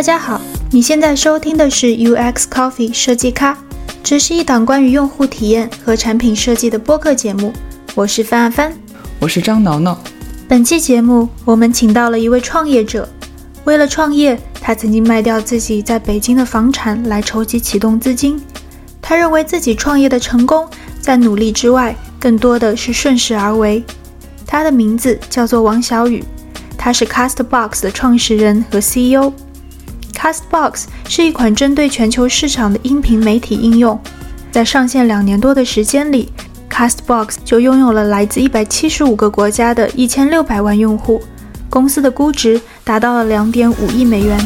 大家好，你现在收听的是 UX Coffee 设计咖，这是一档关于用户体验和产品设计的播客节目。我是范阿帆，我是张挠挠。本期节目我们请到了一位创业者，为了创业，他曾经卖掉自己在北京的房产来筹集启动资金。他认为自己创业的成功在努力之外，更多的是顺势而为。他的名字叫做王小宇，他是 Castbox 的创始人和 CEO。Castbox 是一款针对全球市场的音频媒体应用，在上线2年多的时间里， Castbox 就拥有了来自175个国家的1600万用户，公司的估值达到了2.5亿美元。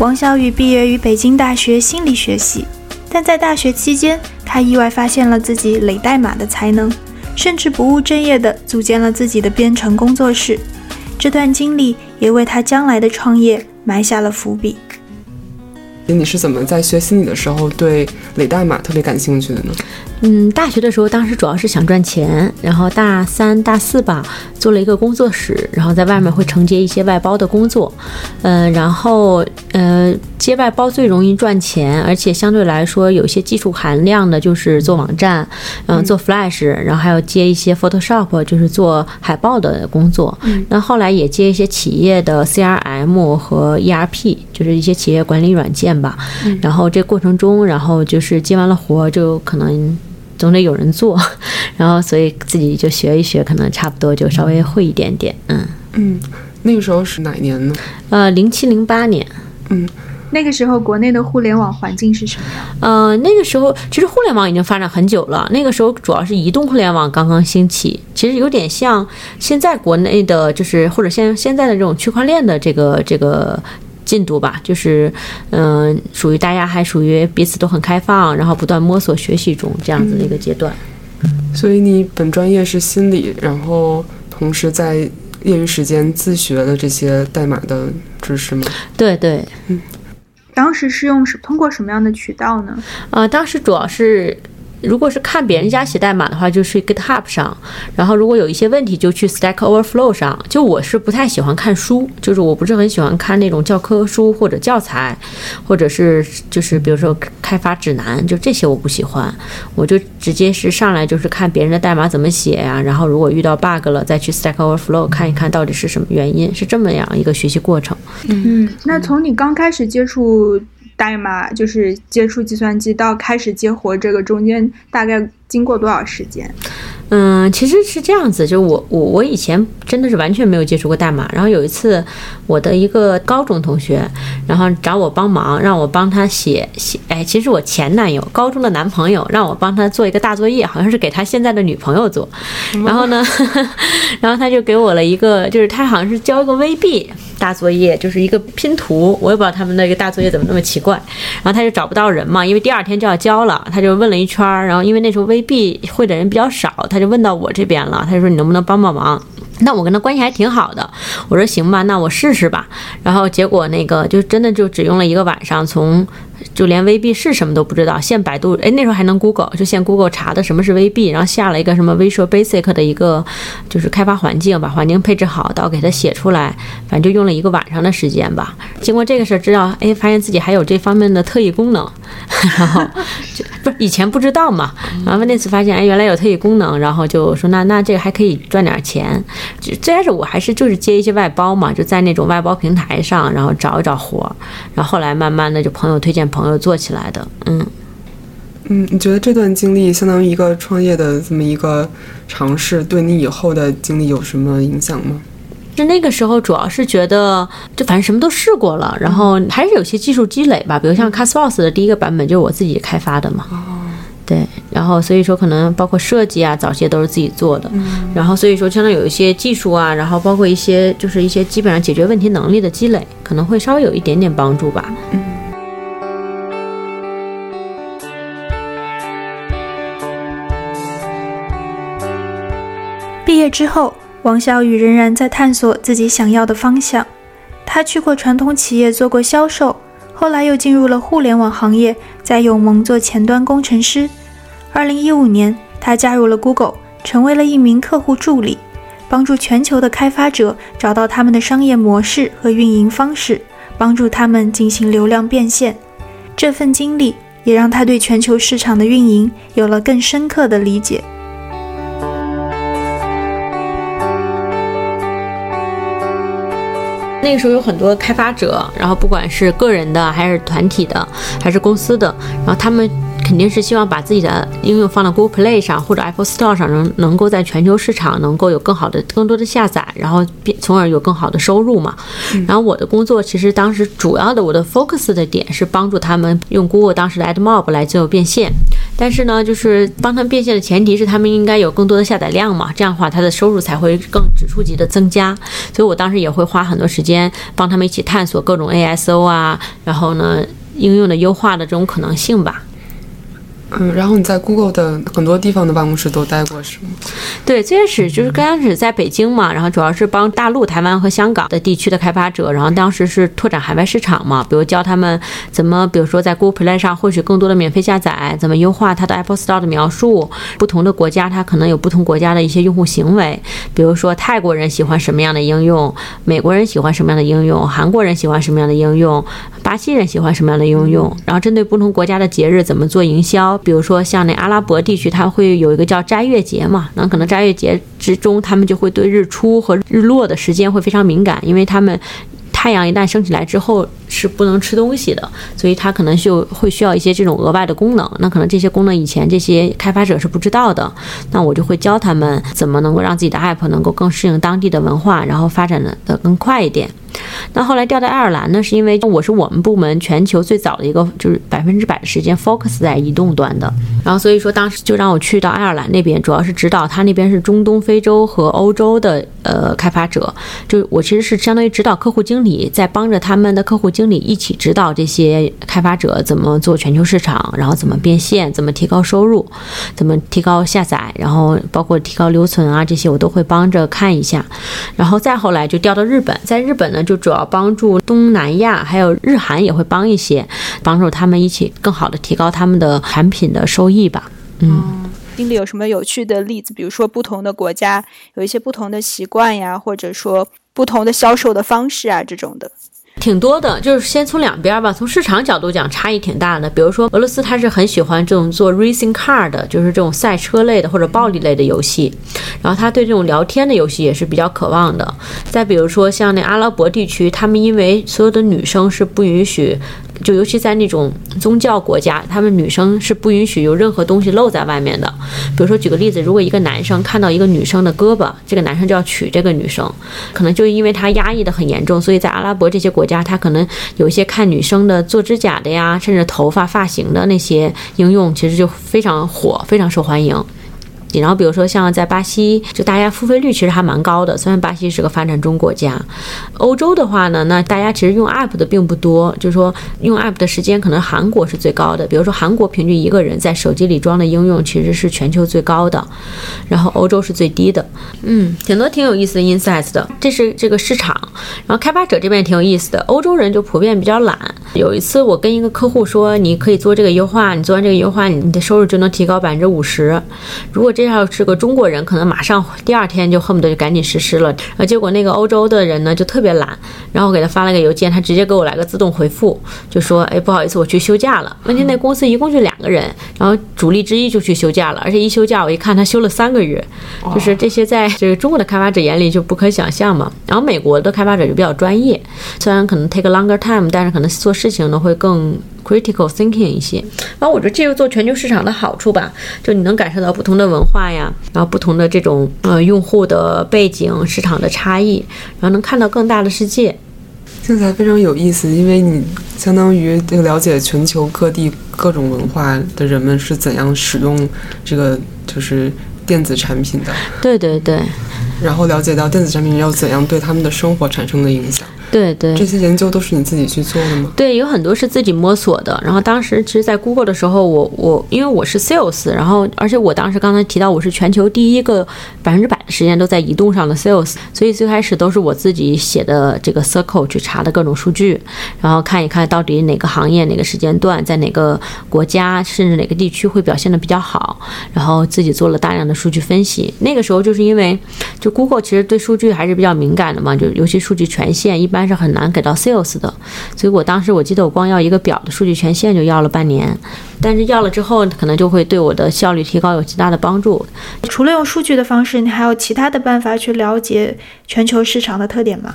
王小宇毕业于北京大学心理学系，但在大学期间，他意外发现了自己垒代码的才能，甚至不务正业地组建了自己的编程工作室。这段经历也为他将来的创业埋下了伏笔。你是怎么在学心理的时候对垒代码特别感兴趣的呢？大学的时候，当时主要是想赚钱，然后大3、大4吧，做了一个工作室，然后在外面会承接一些外包的工作，然后接外包最容易赚钱，而且相对来说有一些技术含量的，就是做网站，做 Flash， 然后还有接一些 Photoshop， 就是做海报的工作。那后来也接一些企业的 CRM 和 ERP， 就是一些企业管理软件吧。然后这过程中，然后就是接完了活，就可能总得有人做，然后所以自己就学一学，可能差不多就稍微会一点点。那个时候是哪年呢？07、08年。那个时候国内的互联网环境是什么样？那个时候其实互联网已经发展很久了，那个时候主要是移动互联网刚刚兴起，其实有点像现在国内的，就是或者现在的这种区块链的这个进度吧，就是属于大家还属于彼此都很开放，然后不断摸索学习中这样子的一个阶段。所以你本专业是心理，然后同时在业余时间自学的这些代码的知识吗？对。当时是通过什么样的渠道呢？当时主要是，如果是看别人家写代码的话，就去 GitHub 上，然后如果有一些问题就去 Stack Overflow 上。就我是不太喜欢看书，就是我不是很喜欢看那种教科书或者教材，或者是就是比如说开发指南，就这些我不喜欢，我就直接是上来就是看别人的代码怎么写呀，然后如果遇到 bug 了再去 Stack Overflow 看一看到底是什么原因，是这么样一个学习过程。那从你刚开始接触代码，就是接触计算机到开始接活，这个中间大概经过多少时间？其实是这样子，就我以前真的是完全没有接触过代码，然后有一次我的一个高中同学，然后找我帮忙，让我帮他写，其实我前男友高中的男朋友让我帮他做一个大作业，好像是给他现在的女朋友做，然后呢然后他就给我了一个，就是他好像是交一个 VB 大作业，就是一个拼图，我也不知道他们那个大作业怎么那么奇怪，然后他就找不到人嘛，因为第2天就要交了，他就问了一圈，然后因为那时候 VB 会的人比较少，他就问到我这边了，他就说你能不能帮帮忙。那我跟他关系还挺好的，我说行吧，那我试试吧。然后结果那个就真的就只用了一个晚上，就连 VB 是什么都不知道，现百度，那时候还能 Google， 就现 Google 查的什么是 VB， 然后下了一个什么 Visual Basic 的一个就是开发环境，把环境配置好到给它写出来，反正就用了1个晚上的时间吧。经过这个事知道，发现自己还有这方面的特异功能，然后就不是以前不知道嘛，然后那次发现原来有特异功能，然后就说那这个还可以赚点钱。最开始我还是就是接一些外包嘛，就在那种外包平台上，然后找一找活，然后后来慢慢的就朋友推荐朋友做起来的。你觉得这段经历相当于一个创业的这么一个尝试，对你以后的经历有什么影响吗？就那个时候主要是觉得就反正什么都试过了，然后还是有些技术积累吧，比如像 Castbox 的第一个版本就是我自己开发的嘛。对，然后所以说可能包括设计啊，早些都是自己做的，然后所以说相当有一些技术啊，然后包括一些就是一些基本上解决问题能力的积累，可能会稍微有一点点帮助吧。毕业之后，王小宇仍然在探索自己想要的方向。他去过传统企业做过销售，后来又进入了互联网行业，在友盟做前端工程师。2015年，他加入了 Google，成为了一名客户助理，帮助全球的开发者找到他们的商业模式和运营方式，帮助他们进行流量变现。这份经历也让他对全球市场的运营有了更深刻的理解。那个时候有很多开发者，然后不管是个人的还是团体的还是公司的，然后他们肯定是希望把自己的应用放到 Google Play 上或者 Apple Store 上，能够在全球市场能够有更多的下载，然后从而有更好的收入嘛。然后我的工作其实当时主要的我的 focus 的点是帮助他们用 Google 当时的 AdMob 来做变现，但是呢就是帮他们变现的前提是他们应该有更多的下载量嘛，这样的话他的收入才会更指数级的增加。所以我当时也会花很多时间帮他们一起探索各种 ASO 啊，然后呢应用的优化的这种可能性吧。然后你在 Google 的很多地方的办公室都待过是吗？对，最开始就是刚开始在北京嘛，然后主要是帮大陆、台湾和香港的地区的开发者，然后当时是拓展海外市场嘛，比如教他们怎么，比如说在 Google Play 上获取更多的免费下载，怎么优化它的 Apple Store 的描述，不同的国家它可能有不同国家的一些用户行为，比如说泰国人喜欢什么样的应用，美国人喜欢什么样的应用，韩国人喜欢什么样的应用，巴西人喜欢什么样的应用，然后针对不同国家的节日怎么做营销。比如说像那阿拉伯地区他会有一个叫斋月节嘛，那可能斋月节之中他们就会对日出和日落的时间会非常敏感，因为他们太阳一旦升起来之后是不能吃东西的，所以它可能就会需要一些这种额外的功能，那可能这些功能以前这些开发者是不知道的，那我就会教他们怎么能够让自己的 app 能够更适应当地的文化，然后发展的更快一点。那后来调到爱尔兰呢，是因为我们部门全球最早的一个就是100%的时间 focus 在移动端的，然后所以说当时就让我去到爱尔兰那边，主要是指导他那边是中东、非洲和欧洲的开发者，就我其实是相当于指导客户经理，在帮着他们的客户经理一起指导这些开发者怎么做全球市场，然后怎么变现，怎么提高收入，怎么提高下载，然后包括提高留存啊，这些我都会帮着看一下。然后再后来就调到日本，在日本呢就主要帮助东南亚还有日韩，也会帮一些帮助他们一起更好的提高他们的产品的收益吧。经历有什么有趣的例子，比如说不同的国家有一些不同的习惯呀，或者说不同的销售的方式啊，这种的挺多的。就是先从两边吧，从市场角度讲差异挺大的。比如说俄罗斯它是很喜欢这种做 racing car 的，就是这种赛车类的或者暴力类的游戏，然后它对这种聊天的游戏也是比较渴望的。再比如说像那阿拉伯地区，他们因为所有的女生是不允许，就尤其在那种宗教国家，他们女生是不允许有任何东西露在外面的。比如说举个例子，如果一个男生看到一个女生的胳膊，这个男生就要娶这个女生，可能就因为他压抑的很严重，所以在阿拉伯这些国家，他可能有一些看女生的做指甲的呀，甚至头发发型的那些应用，其实就非常火，非常受欢迎。然后比如说像在巴西，就大家付费率其实还蛮高的，虽然巴西是个发展中国家。欧洲的话呢，那大家其实用 app 的并不多，就是说用 app 的时间可能韩国是最高的，比如说韩国平均一个人在手机里装的应用其实是全球最高的，然后欧洲是最低的。挺多挺有意思的 insights 的，这是这个市场。然后开发者这边挺有意思的，欧洲人就普遍比较懒。有一次我跟一个客户说，你可以做这个优化，你做完这个优化你的收入就能提高50%，如果这要是个中国人，可能马上第二天就恨不得就赶紧实施了。结果那个欧洲的人呢就特别懒，然后我给他发了个邮件，他直接给我来个自动回复，就说哎，不好意思，我去休假了。问题那公司一共就2个人，然后主力之一就去休假了，而且一休假我一看他休了3个月，就是这些在这个中国的开发者眼里就不可想象嘛。然后美国的开发者就比较专业，虽然可能 take a longer time， 但是可能做事情呢会更critical thinking 一些。然后我觉得这个做全球市场的好处吧，就你能感受到不同的文化呀，然后不同的这种用户的背景、市场的差异，然后能看到更大的世界。这才非常有意思，因为你相当于了解全球各地各种文化的人们是怎样使用这个就是电子产品的。对对对。然后了解到电子产品要怎样对他们的生活产生的影响。对对，这些研究都是你自己去做的吗？对，有很多是自己摸索的。然后当时其实在 Google 的时候，我因为我是 sales， 然后而且我当时刚才提到我是全球第一个100%的时间都在移动上的 sales， 所以最开始都是我自己写的这个 circle 去查的各种数据，然后看一看到底哪个行业哪个时间段在哪个国家甚至哪个地区会表现的比较好，然后自己做了大量的数据分析。那个时候就是因为就 Google 其实对数据还是比较敏感的嘛，就尤其数据权限一般是很难给到 sales 的，所以我当时我记得我光要一个表的数据权限就要了半年，但是要了之后可能就会对我的效率提高有极大的帮助。除了用数据的方式，你还有其他的办法去了解全球市场的特点吗？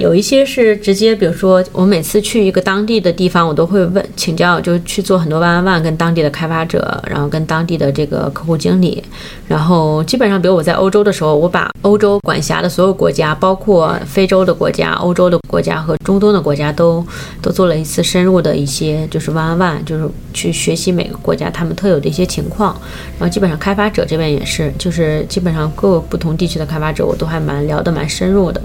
有一些是直接，比如说我每次去一个当地的地方，我都会问请教，就去做很多万跟当地的开发者，然后跟当地的这个客户经理，然后基本上比如我在欧洲的时候，我把欧洲管辖的所有国家，包括非洲的国家、欧洲的国家和中东的国家都做了一次深入的一些就是万，就是去学习每个国家他们特有的一些情况。然后基本上开发者这边也是，就是基本上各个不同地区的开发者我都还聊得蛮深入的。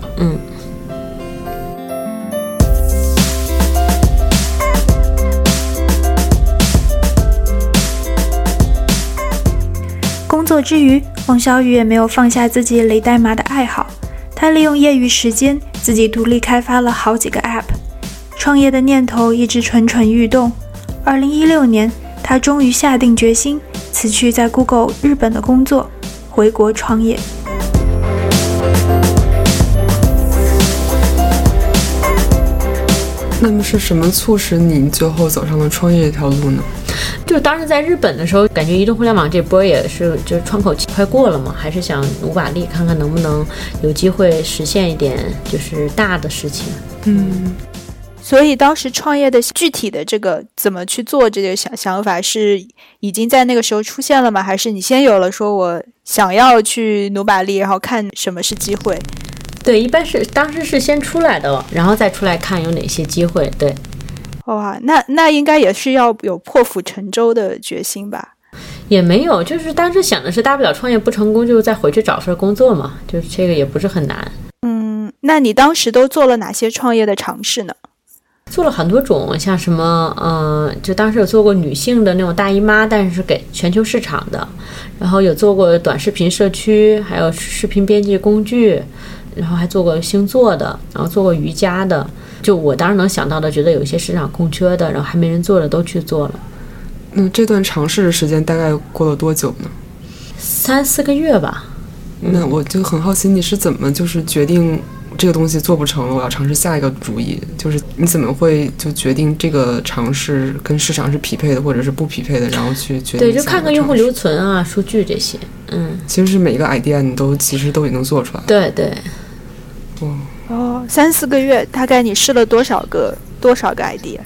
工作之余，王小雨也没有放下自己垒代码的爱好，他利用业余时间自己独立开发了好几个 app， 创业的念头一直蠢蠢欲动。2016年，他终于下定决心辞去在 Google 日本的工作，回国创业。那么是什么促使你最后走上了创业这条路呢？就当时在日本的时候，感觉移动互联网这波也是就是窗口期快过了嘛，还是想努把力，看看能不能有机会实现一点就是大的事情。所以当时创业的具体的这个怎么去做这个想法是已经在那个时候出现了吗？还是你先有了说我想要去努把力，然后看什么是机会？对，一般是当时是先出来的，然后再出来看有哪些机会。对，哇，那应该也是要有破釜沉舟的决心吧？也没有，就是当时想的是大不了创业不成功就再回去找份工作嘛，就这个也不是很难。那你当时都做了哪些创业的尝试呢？做了很多种，像什么就当时有做过女性的那种大姨妈，但是给全球市场的，然后有做过短视频社区，还有视频编辑工具，然后还做过星座的，然后做过瑜伽的，就我当时能想到的觉得有些市场空缺的，然后还没人做的都去做了。那这段尝试的时间大概过了多久呢？3-4个月吧。那我就很好奇，你是怎么就是决定这个东西做不成了，我要尝试下一个主意？就是你怎么会就决定这个尝试跟市场是匹配的或者是不匹配的，然后去决定？对，就看看用户留存啊、数据这些。其实是每一个 idea 你都其实都已经做出来。对对。3-4个月，大概你试了多少个 idea？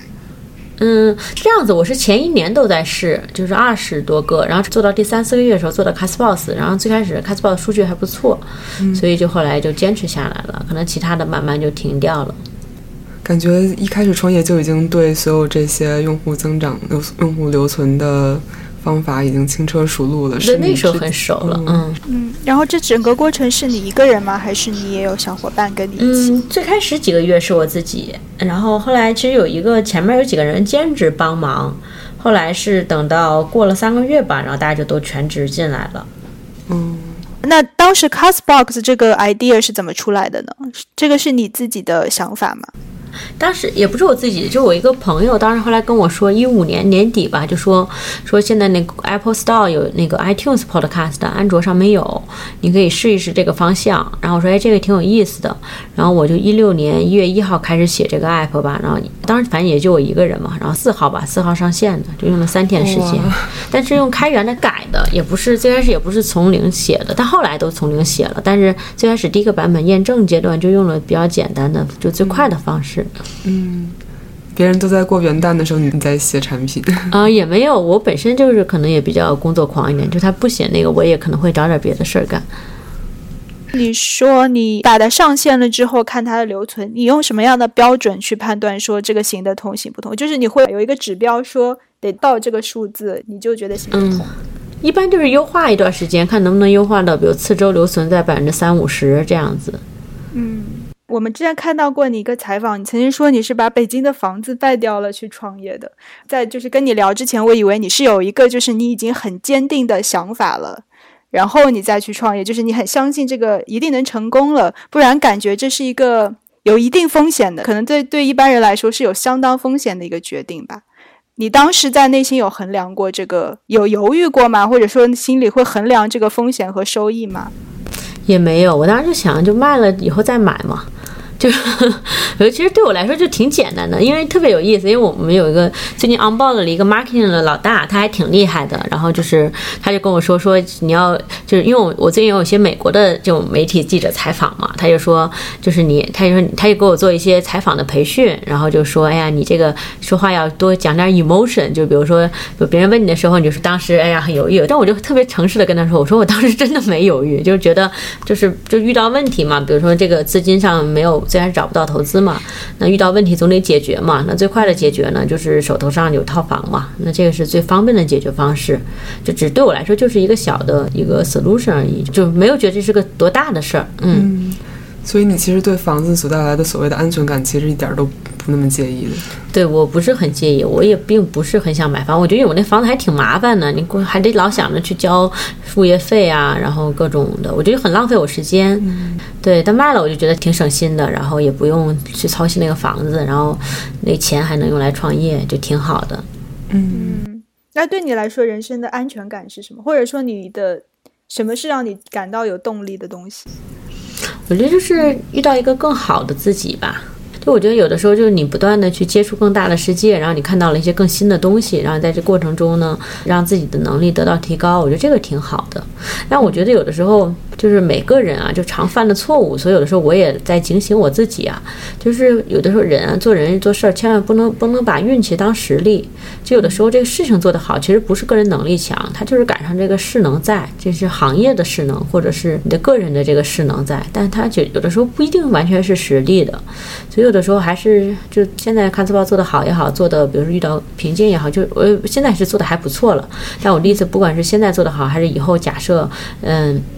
这样子，我是前一年都在试，就是20多个，然后做到第3-4个月的时候做到 Castbox， 然后最开始 Castbox 数据还不错，所以就后来就坚持下来了，可能其他的慢慢就停掉了。感觉一开始创业就已经对所有这些用户增长、用户留存的方法已经轻车熟路了。对，那时候很熟了。然后这整个过程是你一个人吗？还是你也有小伙伴跟你一起？最开始几个月是我自己，然后后来其实有一个前面有几个人兼职帮忙，后来是等到过了3个月吧，然后大家就都全职进来了。那当时 Castbox 这个 idea 是怎么出来的呢？这个是你自己的想法吗？当时也不是我自己，就我一个朋友，当时后来跟我说15年年底吧，就说现在那个 Apple Store 有那个 iTunes Podcast， 安卓上没有，你可以试一试这个方向。然后我说这个挺有意思的，然后我就16年1月1号开始写这个 app 吧，然后当时反正也就我一个人嘛，然后4号上线的，就用了3天时间，但是用开源的改的，也不是最开始也不是从零写的，但后来都从零写了，但是最开始第一个版本验证阶段就用了比较简单的就最快的方式。别人都在过元旦的时候你在写产品啊？也没有，我本身就是可能也比较工作狂一点，就他不写那个我也可能会找点别的事儿干。你说你把它上线了之后看它的留存，你用什么样的标准去判断说这个行得通行不通？就是你会有一个指标说得到这个数字你就觉得行得通？一般就是优化一段时间，看能不能优化到比如次周留存在3-50%这样子。我们之前看到过你一个采访，你曾经说你是把北京的房子卖掉了去创业的。在就是跟你聊之前，我以为你是有一个就是你已经很坚定的想法了，然后你再去创业，就是你很相信这个一定能成功了，不然感觉这是一个有一定风险的，可能对一般人来说是有相当风险的一个决定吧。你当时在内心有衡量过这个，有犹豫过吗？或者说心里会衡量这个风险和收益吗？也没有，我当时就想就卖了以后再买嘛，就是其实对我来说就挺简单的，因为特别有意思，因为我们有一个最近 onboard 了一个 marketing 的老大，他还挺厉害的，然后就是他就跟我说你要就是因为我最近有一些美国的这种媒体记者采访嘛，他就说就是你他就给我做一些采访的培训，然后就说哎呀你这个说话要多讲点 emotion， 就比如说别人问你的时候你就说当时哎呀很犹豫，但我就特别诚实的跟他说，我说我当时真的没犹豫，就是觉得就遇到问题嘛，比如说这个资金上没有虽然找不到投资嘛，那遇到问题总得解决嘛，那最快的解决呢就是手头上有套房嘛，那这个是最方便的解决方式，就只对我来说就是一个小的一个 solution 而已，就没有觉得这是个多大的事儿。嗯，所以你其实对房子所带来的所谓的安全感其实一点都不那么介意的。对，我不是很介意，我也并不是很想买房，我觉得我那房子还挺麻烦的，你还得老想着去交物业费啊，然后各种的，我觉得很浪费我时间。对，但卖了我就觉得挺省心的，然后也不用去操心那个房子，然后那钱还能用来创业，就挺好的。嗯，那对你来说人生的安全感是什么？或者说你的什么是让你感到有动力的东西？我觉得就是遇到一个更好的自己吧，就我觉得有的时候就是你不断的去接触更大的世界，然后你看到了一些更新的东西，然后在这过程中呢让自己的能力得到提高，我觉得这个挺好的。但我觉得有的时候就是每个人啊就常犯的错误，所以有的时候我也在警醒我自己啊，就是有的时候人啊做人做事儿千万不能把运气当实力，就有的时候这个事情做得好其实不是个人能力强，它就是赶上这个势能在，这是行业的势能或者是你的个人的这个势能在，但它有的时候不一定完全是实力的，所以有的时候还是就现在Castbox做得好也好，做的比如说遇到瓶颈也好，就我现在是做的还不错了，但我的意思不管是现在做的好还是以后假设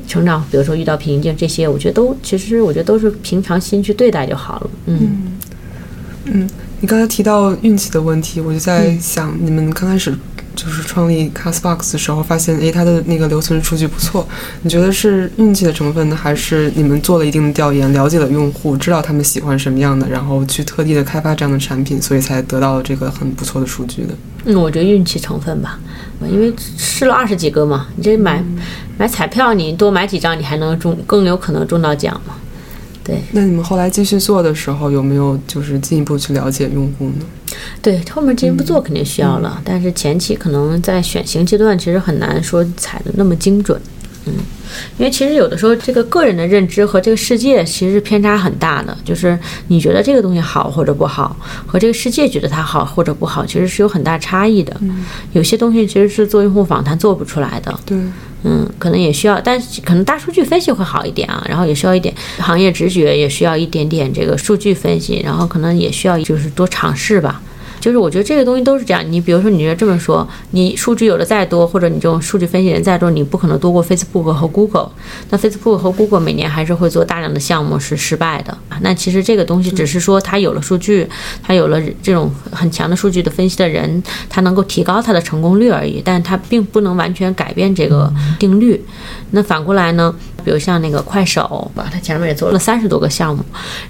成长，比如说遇到瓶颈这些，我觉得其实我觉得都是平常心去对待就好了。嗯，你刚才提到运气的问题，我就在想，你们刚开始就是创立 Castbox 的时候发现它的那个留存数据不错，你觉得是运气的成分呢，还是你们做了一定的调研，了解了用户，知道他们喜欢什么样的，然后去特地的开发这样的产品，所以才得到这个很不错的数据的？我觉得运气成分吧，因为试了20几个嘛，你这买彩票你多买几张你还能中，更有可能中到奖嘛。对，那你们后来继续做的时候有没有就是进一步去了解用户呢？对，后面进一步做肯定需要了，但是前期可能在选型阶段其实很难说踩的那么精准。因为其实有的时候这个个人的认知和这个世界其实偏差很大的，就是你觉得这个东西好或者不好和这个世界觉得它好或者不好其实是有很大差异的。有些东西其实是做用户访谈做不出来的。对，可能也需要，但可能大数据分析会好一点啊，然后也需要一点行业直觉，也需要一点点这个数据分析，然后可能也需要就是多尝试吧。就是我觉得这个东西都是这样，你比如说你觉得这么说，你数据有的再多，或者你这种数据分析人再多，你不可能多过 Facebook 和 Google， 那 Facebook 和 Google 每年还是会做大量的项目是失败的。那其实这个东西只是说它有了数据，它有了这种很强的数据的分析的人，它能够提高它的成功率而已，但它并不能完全改变这个定律。那反过来呢，比如像那个快手吧，它前面也做了30多个项目，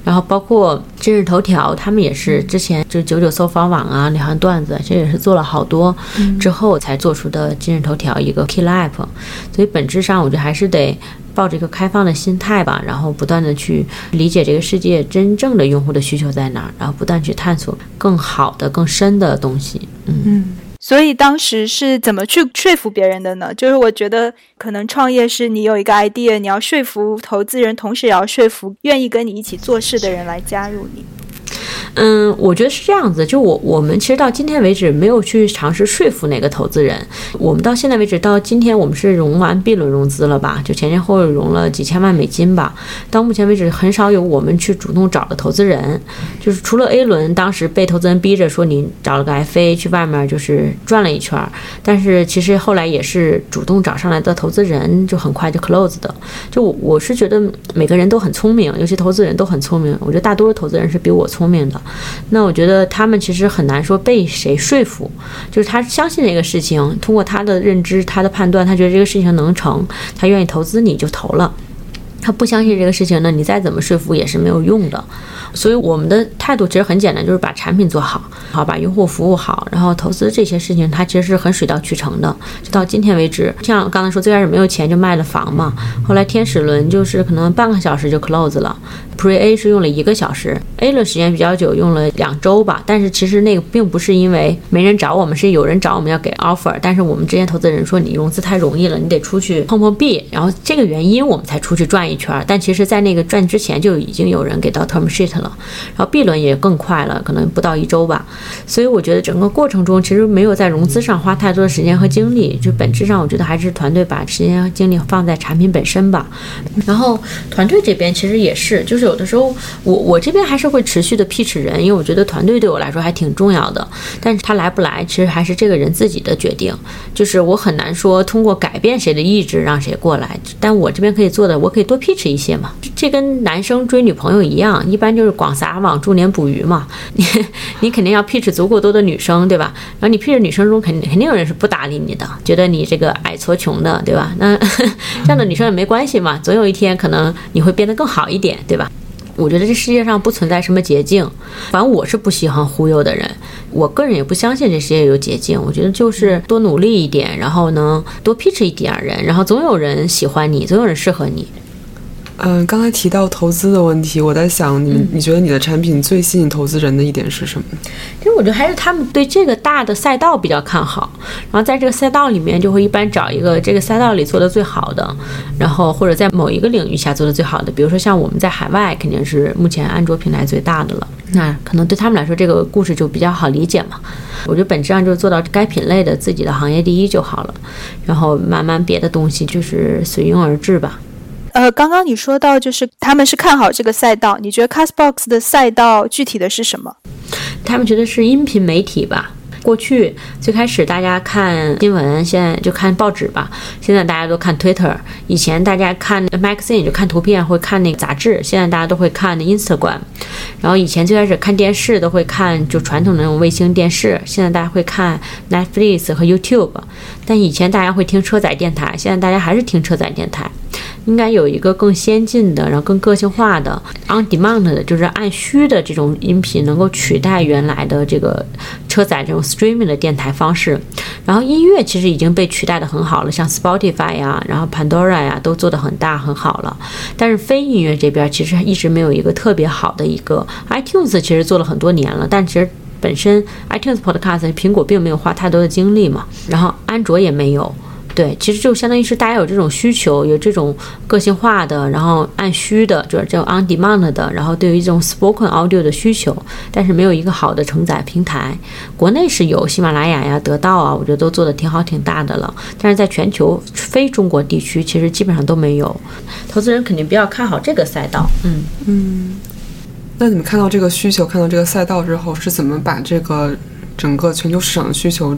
然后包括今日头条，他们也是之前就九九搜房网啊，两行段子，这也是做了好多之后才做出的今日头条一个 kill app， 所以本质上我觉得还是得抱着一个开放的心态吧，然后不断的去理解这个世界真正的用户的需求在哪儿，然后不断去探索更好的更深的东西。所以当时是怎么去说服别人的呢？就是我觉得可能创业是你有一个 idea， 你要说服投资人，同时也要说服愿意跟你一起做事的人来加入你。我觉得是这样子，就我们其实到今天为止没有去尝试说服哪个投资人，我们到现在为止，到今天我们是融完 B 轮融资了吧，就前前后后融了几千万美金吧，到目前为止很少有我们去主动找的投资人，就是除了 A 轮当时被投资人逼着说你找了个 FA 去外面就是转了一圈，但是其实后来也是主动找上来的投资人就很快就 close 的，就我是觉得每个人都很聪明，尤其投资人都很聪明，我觉得大多数投资人是比我聪明的，那我觉得他们其实很难说被谁说服，就是他相信这个事情，通过他的认知他的判断，他觉得这个事情能成，他愿意投资你就投了，他不相信这个事情呢，你再怎么说服也是没有用的。所以我们的态度其实很简单，就是把产品做好，把用户服务好，然后投资这些事情它其实是很水到渠成的。就到今天为止，像刚才说最开始没有钱就卖了房嘛，后来天使轮就是可能半个小时就 close 了， Pre A 是用了1个小时， A 轮时间比较久，用了2周吧。但是其实那个并不是因为没人找我们，是有人找我们要给 offer， 但是我们之前投资人说你融资太容易了，你得出去碰 B， 然后这个原因我们才出去转一圈。但其实在那个转之前就已经有人给到 term sheet 了，然后 B 轮也更快了，可能不到1周吧。所以我觉得整个过程中其实没有在融资上花太多的时间和精力，就本质上我觉得还是团队把时间和精力放在产品本身吧。然后团队这边其实也是，就是有的时候我这边还是会持续的 pitch 人，因为我觉得团队对我来说还挺重要的，但是他来不来其实还是这个人自己的决定，就是我很难说通过改变谁的意志让谁过来，但我这边可以做的，我可以多 pitch 一些嘛。这跟男生追女朋友一样，一般就是广撒网株连捕鱼嘛，你肯定要 pitch 足够多的女生，对吧？然后你 pitch 女生中肯定有人是不搭理你的，觉得你这个矮矬穷的，对吧？那这样的女生也没关系嘛，总有一天可能你会变得更好一点，对吧？我觉得这世界上不存在什么捷径，反正我是不喜欢忽悠的人，我个人也不相信这世界有捷径。我觉得就是多努力一点，然后呢多 pitch 一点人，然后总有人喜欢你，总有人适合你。刚才提到投资的问题，我在想你觉得你的产品最吸引投资人的一点是什么？其实我觉得还是他们对这个大的赛道比较看好，然后在这个赛道里面就会一般找一个这个赛道里做的最好的，然后或者在某一个领域下做的最好的，比如说像我们在海外肯定是目前安卓平台最大的了，那可能对他们来说这个故事就比较好理解嘛。我觉得本质上就做到该品类的自己的行业第一就好了，然后慢慢别的东西就是随缘而至吧。刚刚你说到就是他们是看好这个赛道，你觉得 Castbox 的赛道具体的是什么？他们觉得是音频媒体吧。过去最开始大家看新闻，现在就看报纸吧，现在大家都看 Twitter， 以前大家看 magazine 就看图片，会看那个杂志，现在大家都会看 Instagram， 然后以前最开始看电视都会看就传统的那种卫星电视，现在大家会看 Netflix 和 YouTube， 但以前大家会听车载电台，现在大家还是听车载电台。应该有一个更先进的，然后更个性化的 on demand 的，就是按需的这种音频，能够取代原来的这个车载这种 streaming 的电台方式。然后音乐其实已经被取代的很好了，像 Spotify 呀，然后 Pandora 呀，都做得很大很好了。但是非音乐这边其实一直没有一个特别好的一个 iTunes 其实做了很多年了，但其实本身 iTunes Podcast 苹果并没有花太多的精力嘛，然后安卓也没有。对，其实就相当于是大家有这种需求，有这种个性化的，然后按需的，就是这种 on demand 的，然后对于这种 spoken audio 的需求，但是没有一个好的承载平台。国内是有喜马拉雅呀、得到啊，我觉得都做的挺好、挺大的了。但是在全球非中国地区，其实基本上都没有。投资人肯定比较看好这个赛道。那你们看到这个需求、看到这个赛道之后，是怎么把这个整个全球市场的需求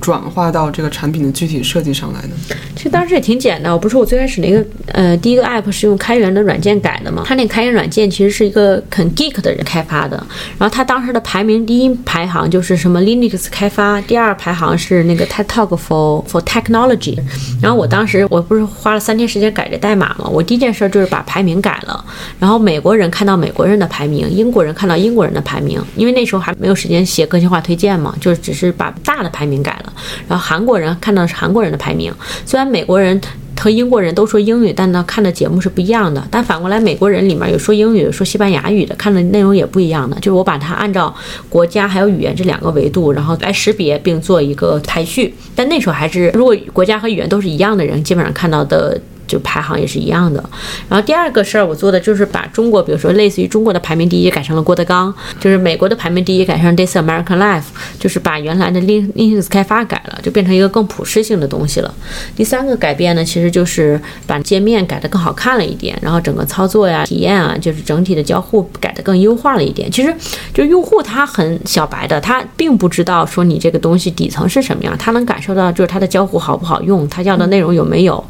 转化到这个产品的具体设计上来的？其实当时也挺简单，我不是说我最开始那个第一个 app 是用开源的软件改的嘛，它那个开源软件其实是一个很 geek 的人开发的，然后它当时的排名第一排行就是什么 Linux 开发，第二排行是那个 TED Talk for Technology。 然后我当时我不是花了3天时间改这代码嘛，我第一件事就是把排名改了，然后美国人看到美国人的排名，英国人看到英国人的排名，因为那时候还没有时间写个性化推荐嘛，就只是把大的排名改了，然后韩国人看到是韩国人的排名，虽然美国人和英国人都说英语，但呢看的节目是不一样的，但反过来美国人里面有说英语有说西班牙语的，看的内容也不一样的，就是我把它按照国家还有语言这2个维度然后来识别并做一个排序。但那时候还是如果国家和语言都是一样的人，基本上看到的就排行也是一样的。然后第二个事儿我做的就是把中国比如说类似于中国的排名第一改成了郭德纲，就是美国的排名第一改成 This American Life， 就是把原来的 Linux 开发改了，就变成一个更普适性的东西了。第三个改变呢其实就是把界面改得更好看了一点，然后整个操作呀体验啊就是整体的交互改得更优化了一点。其实就用户他很小白的，他并不知道说你这个东西底层是什么样，他能感受到就是他的交互好不好用，他要的内容有没有，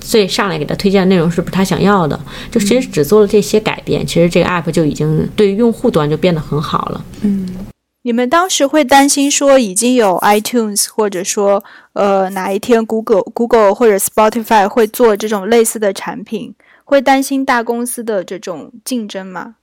所以上来给他推荐的内容是不是他想要的，就其实只做了这些改变，其实这个 app 就已经对于用户端就变得很好了。你们当时会担心说已经有 iTunes 或者说哪一天 Google 或者 Spotify 会做这种类似的产品，会担心大公司的这种竞争吗？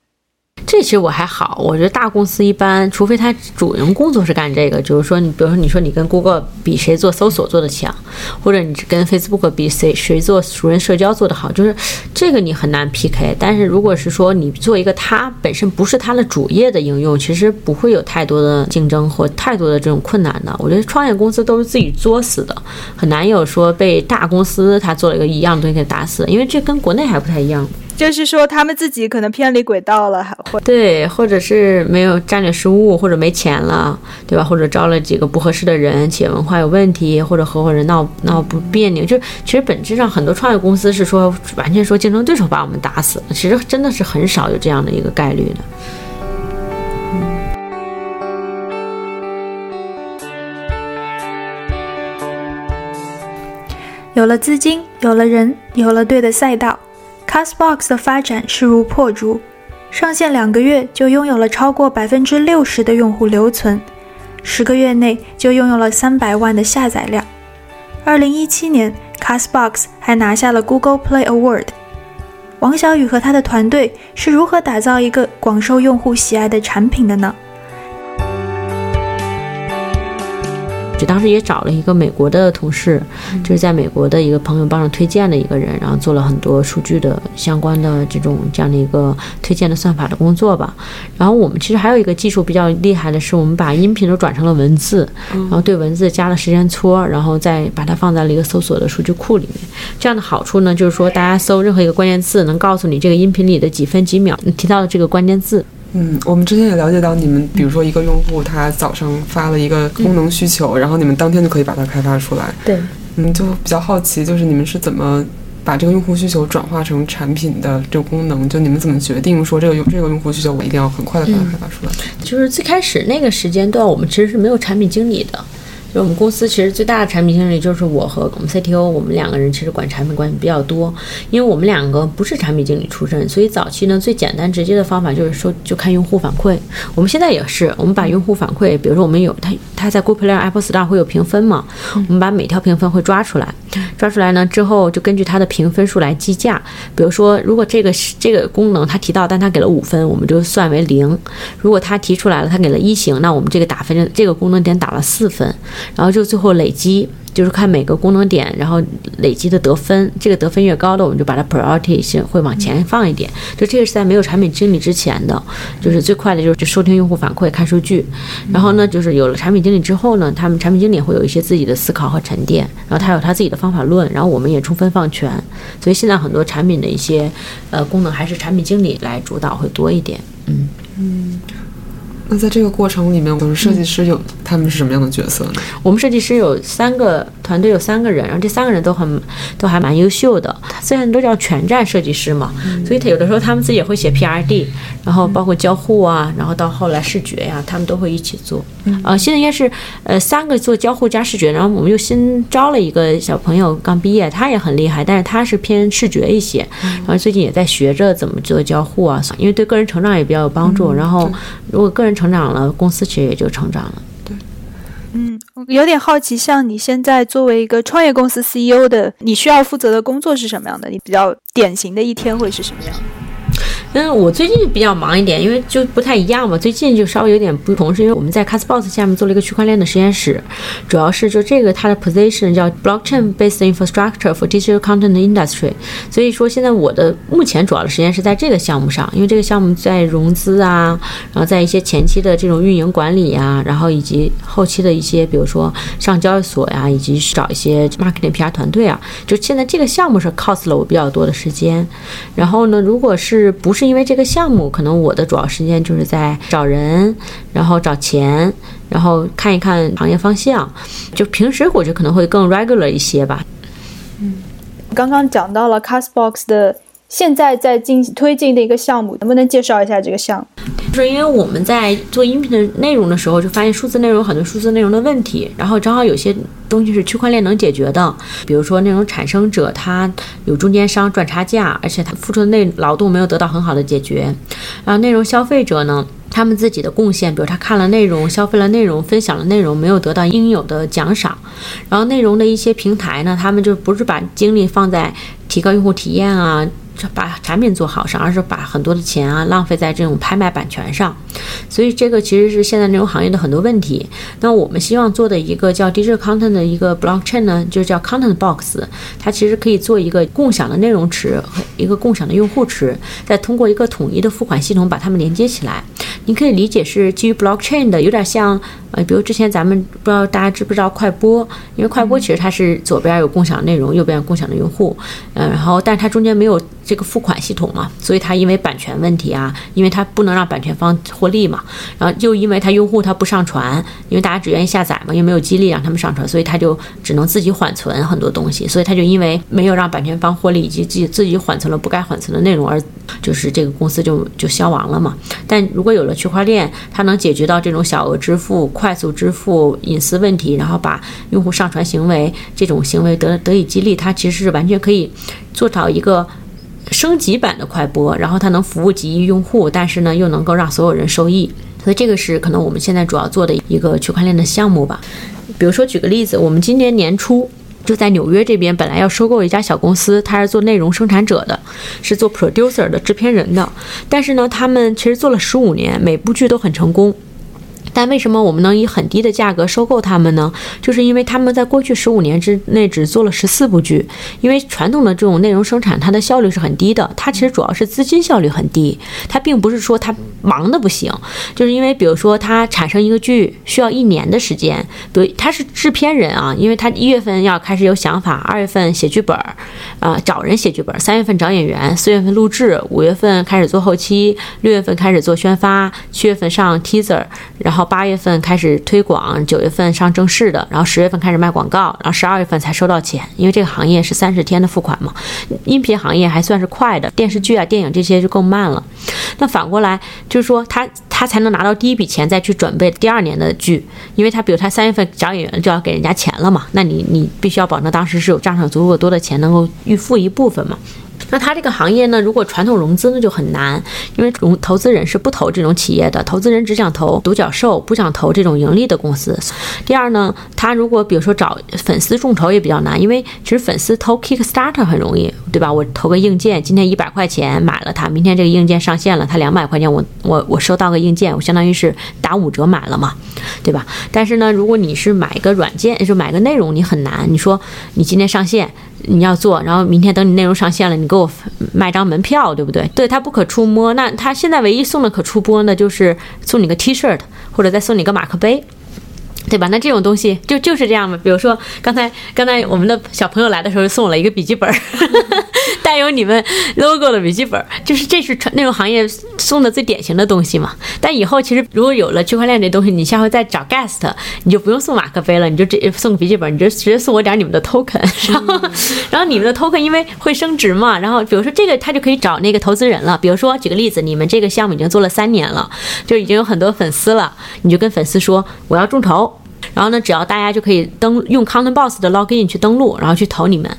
这其实我还好，我觉得大公司一般除非他主营工作是干这个，就是说你比如说你说你跟 Google 比谁做搜索做得强，或者你跟 Facebook 比谁做熟人社交做得好，就是这个你很难 PK。 但是如果是说你做一个它本身不是它的主业的应用，其实不会有太多的竞争或太多的这种困难的。我觉得创业公司都是自己作死的，很难有说被大公司他做了一个一样的东西给打死，因为这跟国内还不太一样，就是说他们自己可能偏离轨道了，还会对，或者是没有战略失误，或者没钱了，对吧？或者招了几个不合适的人，企业文化有问题，或者合伙人闹不别扭。就其实本质上很多创业公司是说完全说竞争对手把我们打死了，其实真的是很少有这样的一个概率的。有了资金，有了人，有了对的赛道，Castbox 的发展势如破竹，上线2个月就拥有了超过 60% 的用户留存，10个月内就拥有了300万的下载量。2017年 Castbox 还拿下了 Google Play Award。 王小雨和他的团队是如何打造一个广受用户喜爱的产品的呢？就当时也找了一个美国的同事，就是在美国的一个朋友帮着推荐的一个人，然后做了很多数据的相关的这样的一个推荐的算法的工作吧。然后我们其实还有一个技术比较厉害的是，我们把音频都转成了文字，然后对文字加了时间戳，然后再把它放在了一个搜索的数据库里面。这样的好处呢就是说大家搜任何一个关键字能告诉你这个音频里的几分几秒你提到的这个关键字。我们之前也了解到你们比如说一个用户他早上发了一个功能需求，然后你们当天就可以把它开发出来。对，就比较好奇就是你们是怎么把这个用户需求转化成产品的这个功能，就你们怎么决定说这个用户需求我一定要很快的把它开发出来？就是最开始那个时间段我们其实是没有产品经理的，就我们公司其实最大的产品经理就是我和我们 CTO， 我们2个人其实管产品管理比较多，因为我们2个不是产品经理出身，所以早期呢最简单直接的方法就是说就看用户反馈。我们现在也是，我们把用户反馈，比如说我们有他在 Google Play Apple Store 会有评分嘛，我们把每条评分会抓出来呢之后就根据他的评分数来计价。比如说如果这个功能他提到但他给了5分，我们就算为0；如果他提出来了他给了1星，那我们这个打分这个功能点打了4分，然后就最后累积，就是看每个功能点然后累积的得分，这个得分越高的我们就把它 priority 先会往前放一点。就这个是在没有产品经理之前的，就是最快的就是收听用户反馈看数据。然后呢就是有了产品经理之后呢，他们产品经理会有一些自己的思考和沉淀，然后他有他自己的方法论，然后我们也充分放权。所以现在很多产品的一些功能还是产品经理来主导会多一点。那在这个过程里面我们设计师他们是什么样的角色呢？我们设计师有3个团队有3个人，然后这3个人都还蛮优秀的，虽然都叫全站设计师嘛，所以有的时候他们自己也会写 PRD， 然后包括交互啊，然后到后来视觉呀，他们都会一起做。现在应该是3个做交互加视觉，然后我们又新招了一个小朋友刚毕业，他也很厉害，但是他是偏视觉一些，然后最近也在学着怎么做交互啊，因为对个人成长也比较有帮助，然后如果个人成长了，公司其实也就成长了。对，有点好奇，像你现在作为一个创业公司 CEO 的，你需要负责的工作是什么样的？你比较典型的一天会是什么样的？我最近比较忙一点，因为就不太一样嘛，最近就稍微有点不同，是因为我们在 Castbox 下面做了一个区块链的实验室，主要是就这个它的 position 叫 blockchain based infrastructure for digital content industry， 所以说现在我的目前主要的实验是在这个项目上，因为这个项目在融资啊，然后在一些前期的这种运营管理啊，然后以及后期的一些比如说上交易所啊，以及找一些 marketing PR 团队啊，就现在这个项目是 cost 了我比较多的时间。然后呢，如果是不是因为这个项目，可能我的主要时间就是在找人，然后找钱，然后看一看行业方向，就平时我就可能会更 regular 一些吧。刚刚讲到了 Castbox 的现在在推进的一个项目，能不能介绍一下这个项目？就是因为我们在做音频的内容的时候，就发现数字内容很多数字内容的问题，然后正好有些东西是区块链能解决的，比如说内容产生者他有中间商赚差价，而且他付出的劳动没有得到很好的解决，然后内容消费者呢，他们自己的贡献，比如他看了内容，消费了内容，分享了内容，没有得到应有的奖赏。然后内容的一些平台呢，他们就不是把精力放在提高用户体验啊，把产品做好上，而是把很多的钱啊浪费在这种拍卖版权上，所以这个其实是现在内容行业的很多问题。那我们希望做的一个叫 Digital Content 的一个 Blockchain 呢，就叫 ContentBox， 它其实可以做一个共享的内容池和一个共享的用户池，再通过一个统一的付款系统把它们连接起来。你可以理解是基于 Blockchain 的，有点像比如之前咱们不知道大家知不知道快播，因为快播其实它是左边有共享内容，右边有共享的用户，然后但是它中间没有这个付款系统嘛，所以它因为版权问题啊，因为它不能让版权方获利嘛，然后又因为它用户他不上传，因为大家只愿意下载嘛，又没有激励让他们上传，所以他就只能自己缓存很多东西，所以他就因为没有让版权方获利，以及自己缓存了不该缓存的内容，而就是这个公司就消亡了嘛。但如果有了区块链，它能解决到这种小额支付、快速支付、隐私问题，然后把用户上传行为这种行为得以激励，它其实是完全可以做到一个升级版的快播，然后它能服务几亿用户，但是呢又能够让所有人受益，所以这个是可能我们现在主要做的一个区块链的项目吧。比如说举个例子，我们今年年初就在纽约这边本来要收购一家小公司，他是做内容生产者的，是做 producer 的制片人的，但是呢他们其实做了15年，每部剧都很成功，但为什么我们能以很低的价格收购他们呢？就是因为他们在过去15年之内只做了14部剧，因为传统的这种内容生产它的效率是很低的，它其实主要是资金效率很低，它并不是说它忙的不行，就是因为比如说它产生一个剧需要1年的时间，比如它是制片人啊，因为它1月份要开始有想法，2月份写剧本，找人写剧本，3月份找演员，4月份录制，5月份开始做后期，6月份开始做宣发，7月份上 teaser， 然后8月份开始推广，9月份上正式的，然后10月份开始卖广告，然后12月份才收到钱，因为这个行业是30天的付款嘛。音频行业还算是快的，电视剧啊、电影这些就更慢了。那反过来就是说他才能拿到第一笔钱，再去准备第2年的剧，因为他比如他3月份找演员就要给人家钱了嘛，那你必须要保证当时是有账上足够多的钱能够预付一部分嘛。那它这个行业呢，如果传统融资呢就很难，因为投资人是不投这种企业的，投资人只想投独角兽，不想投这种盈利的公司。第二呢，他如果比如说找粉丝众筹也比较难，因为其实粉丝投 Kickstarter 很容易，对吧？我投个硬件，今天100块钱买了它，明天这个硬件上线了，它200块钱，我收到个硬件，我相当于是打5折买了嘛，对吧？但是呢，如果你是买个软件，就买个内容，你很难。你说你今天上线，你要做，然后明天等你内容上线了，你给我卖张门票，对不对？对，它不可触摸。那它现在唯一送的可触摸的就是送你个 T-shirt， 或者再送你个马克杯，对吧？那这种东西就是这样嘛。比如说刚才我们的小朋友来的时候送了一个笔记本带有你们 logo 的笔记本，就是这是内容行业送的最典型的东西嘛。但以后其实如果有了区块链这东西，你下回再找 guest， 你就不用送马克杯了，你就直接送笔记本，你就直接送我点你们的 token， 然后你们的 token 因为会升值嘛，然后比如说这个他就可以找那个投资人了。比如说举个例子，你们这个项目已经做了3年了，就已经有很多粉丝了，你就跟粉丝说我要众筹。然后呢，只要大家就可以用 ContentBox 的 login 去登录，然后去投你们。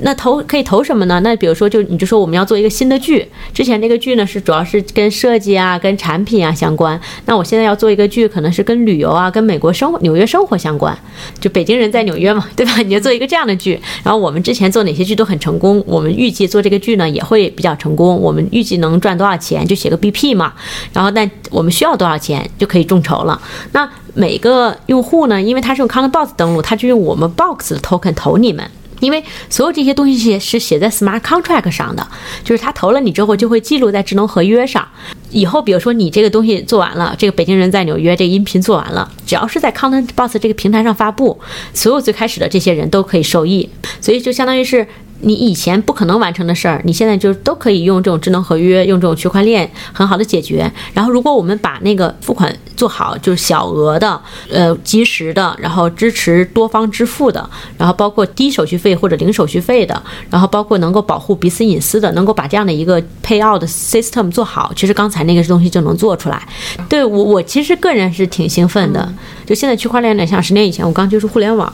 那可以投什么呢？那比如说你就说我们要做一个新的剧，之前那个剧呢是主要是跟设计啊、跟产品啊相关，那我现在要做一个剧，可能是跟旅游啊、跟美国纽约生活相关，就北京人在纽约嘛，对吧？你就做一个这样的剧。然后我们之前做哪些剧都很成功，我们预计做这个剧呢也会比较成功，我们预计能赚多少钱，就写个 BP 嘛。然后但我们需要多少钱就可以众筹了。那每个用户呢，因为他是用 ContentBox 登录，他就用我们 Box 的 token 投你们。因为所有这些东西是写在 smart contract 上的，就是他投了你之后就会记录在智能合约上。以后比如说你这个东西做完了，这个北京人在纽约这个音频做完了，只要是在 ContentBox 这个平台上发布，所有最开始的这些人都可以受益。所以就相当于是你以前不可能完成的事儿，你现在就都可以用这种智能合约，用这种区块链很好的解决。然后如果我们把那个付款做好，就是小额的、及时的，然后支持多方支付的，然后包括低手续费或者零手续费的，然后包括能够保护彼此隐私的，能够把这样的一个 payout system 做好，其实刚才那个东西就能做出来。对，我其实个人是挺兴奋的。就现在区块链有点像10年以前我刚接触互联网，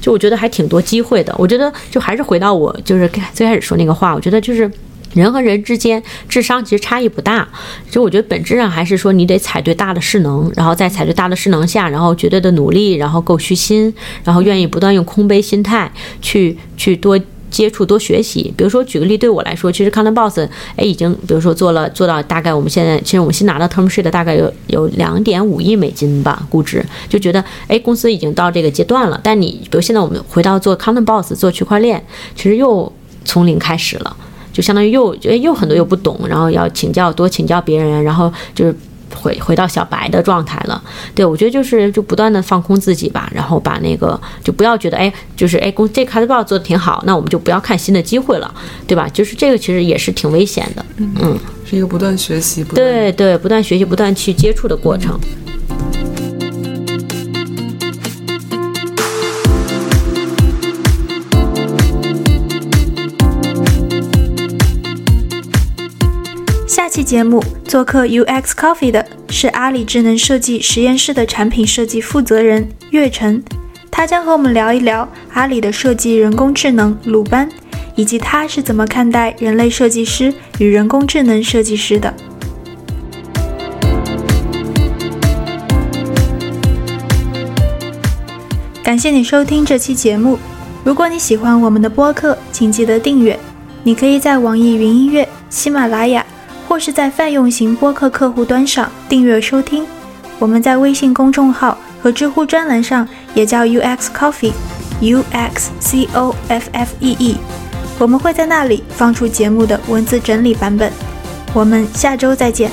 就我觉得还挺多机会的。我觉得就还是回到我就是最开始说那个话，我觉得就是人和人之间智商其实差异不大，就我觉得本质上还是说你得踩对大的势能，然后在踩对大的势能下，然后绝对的努力，然后够虚心，然后愿意不断用空杯心态去多接触多学习。比如说举个例，对我来说其实 ContentBox 已经比如说做到大概我们现在其实我们新拿到 term sheet 的大概有 2.5 亿美金吧估值，就觉得公司已经到这个阶段了。但你比如现在我们回到做 ContentBox 做区块链，其实又从零开始了，就相当于又很多又不懂，然后要多请教别人，然后就是回到小白的状态了。对，我觉得就不断的放空自己吧，然后把那个就不要觉得这个ContentBox做的挺好，那我们就不要看新的机会了，对吧？就是这个其实也是挺危险的，嗯，是一个不断学习，不断学习，不断去接触的过程。下期节目做客 UX Coffee 的是阿里智能设计实验室的产品设计负责人岳晨，他将和我们聊一聊阿里的设计人工智能鲁班，以及他是怎么看待人类设计师与人工智能设计师的。感谢你收听这期节目，如果你喜欢我们的播客，请记得订阅。你可以在网易云音乐、喜马拉雅或是在泛用型播客客户端上订阅收听。我们在微信公众号和知乎专栏上也叫 UX Coffee UXCOFFEE， 我们会在那里放出节目的文字整理版本。我们下周再见。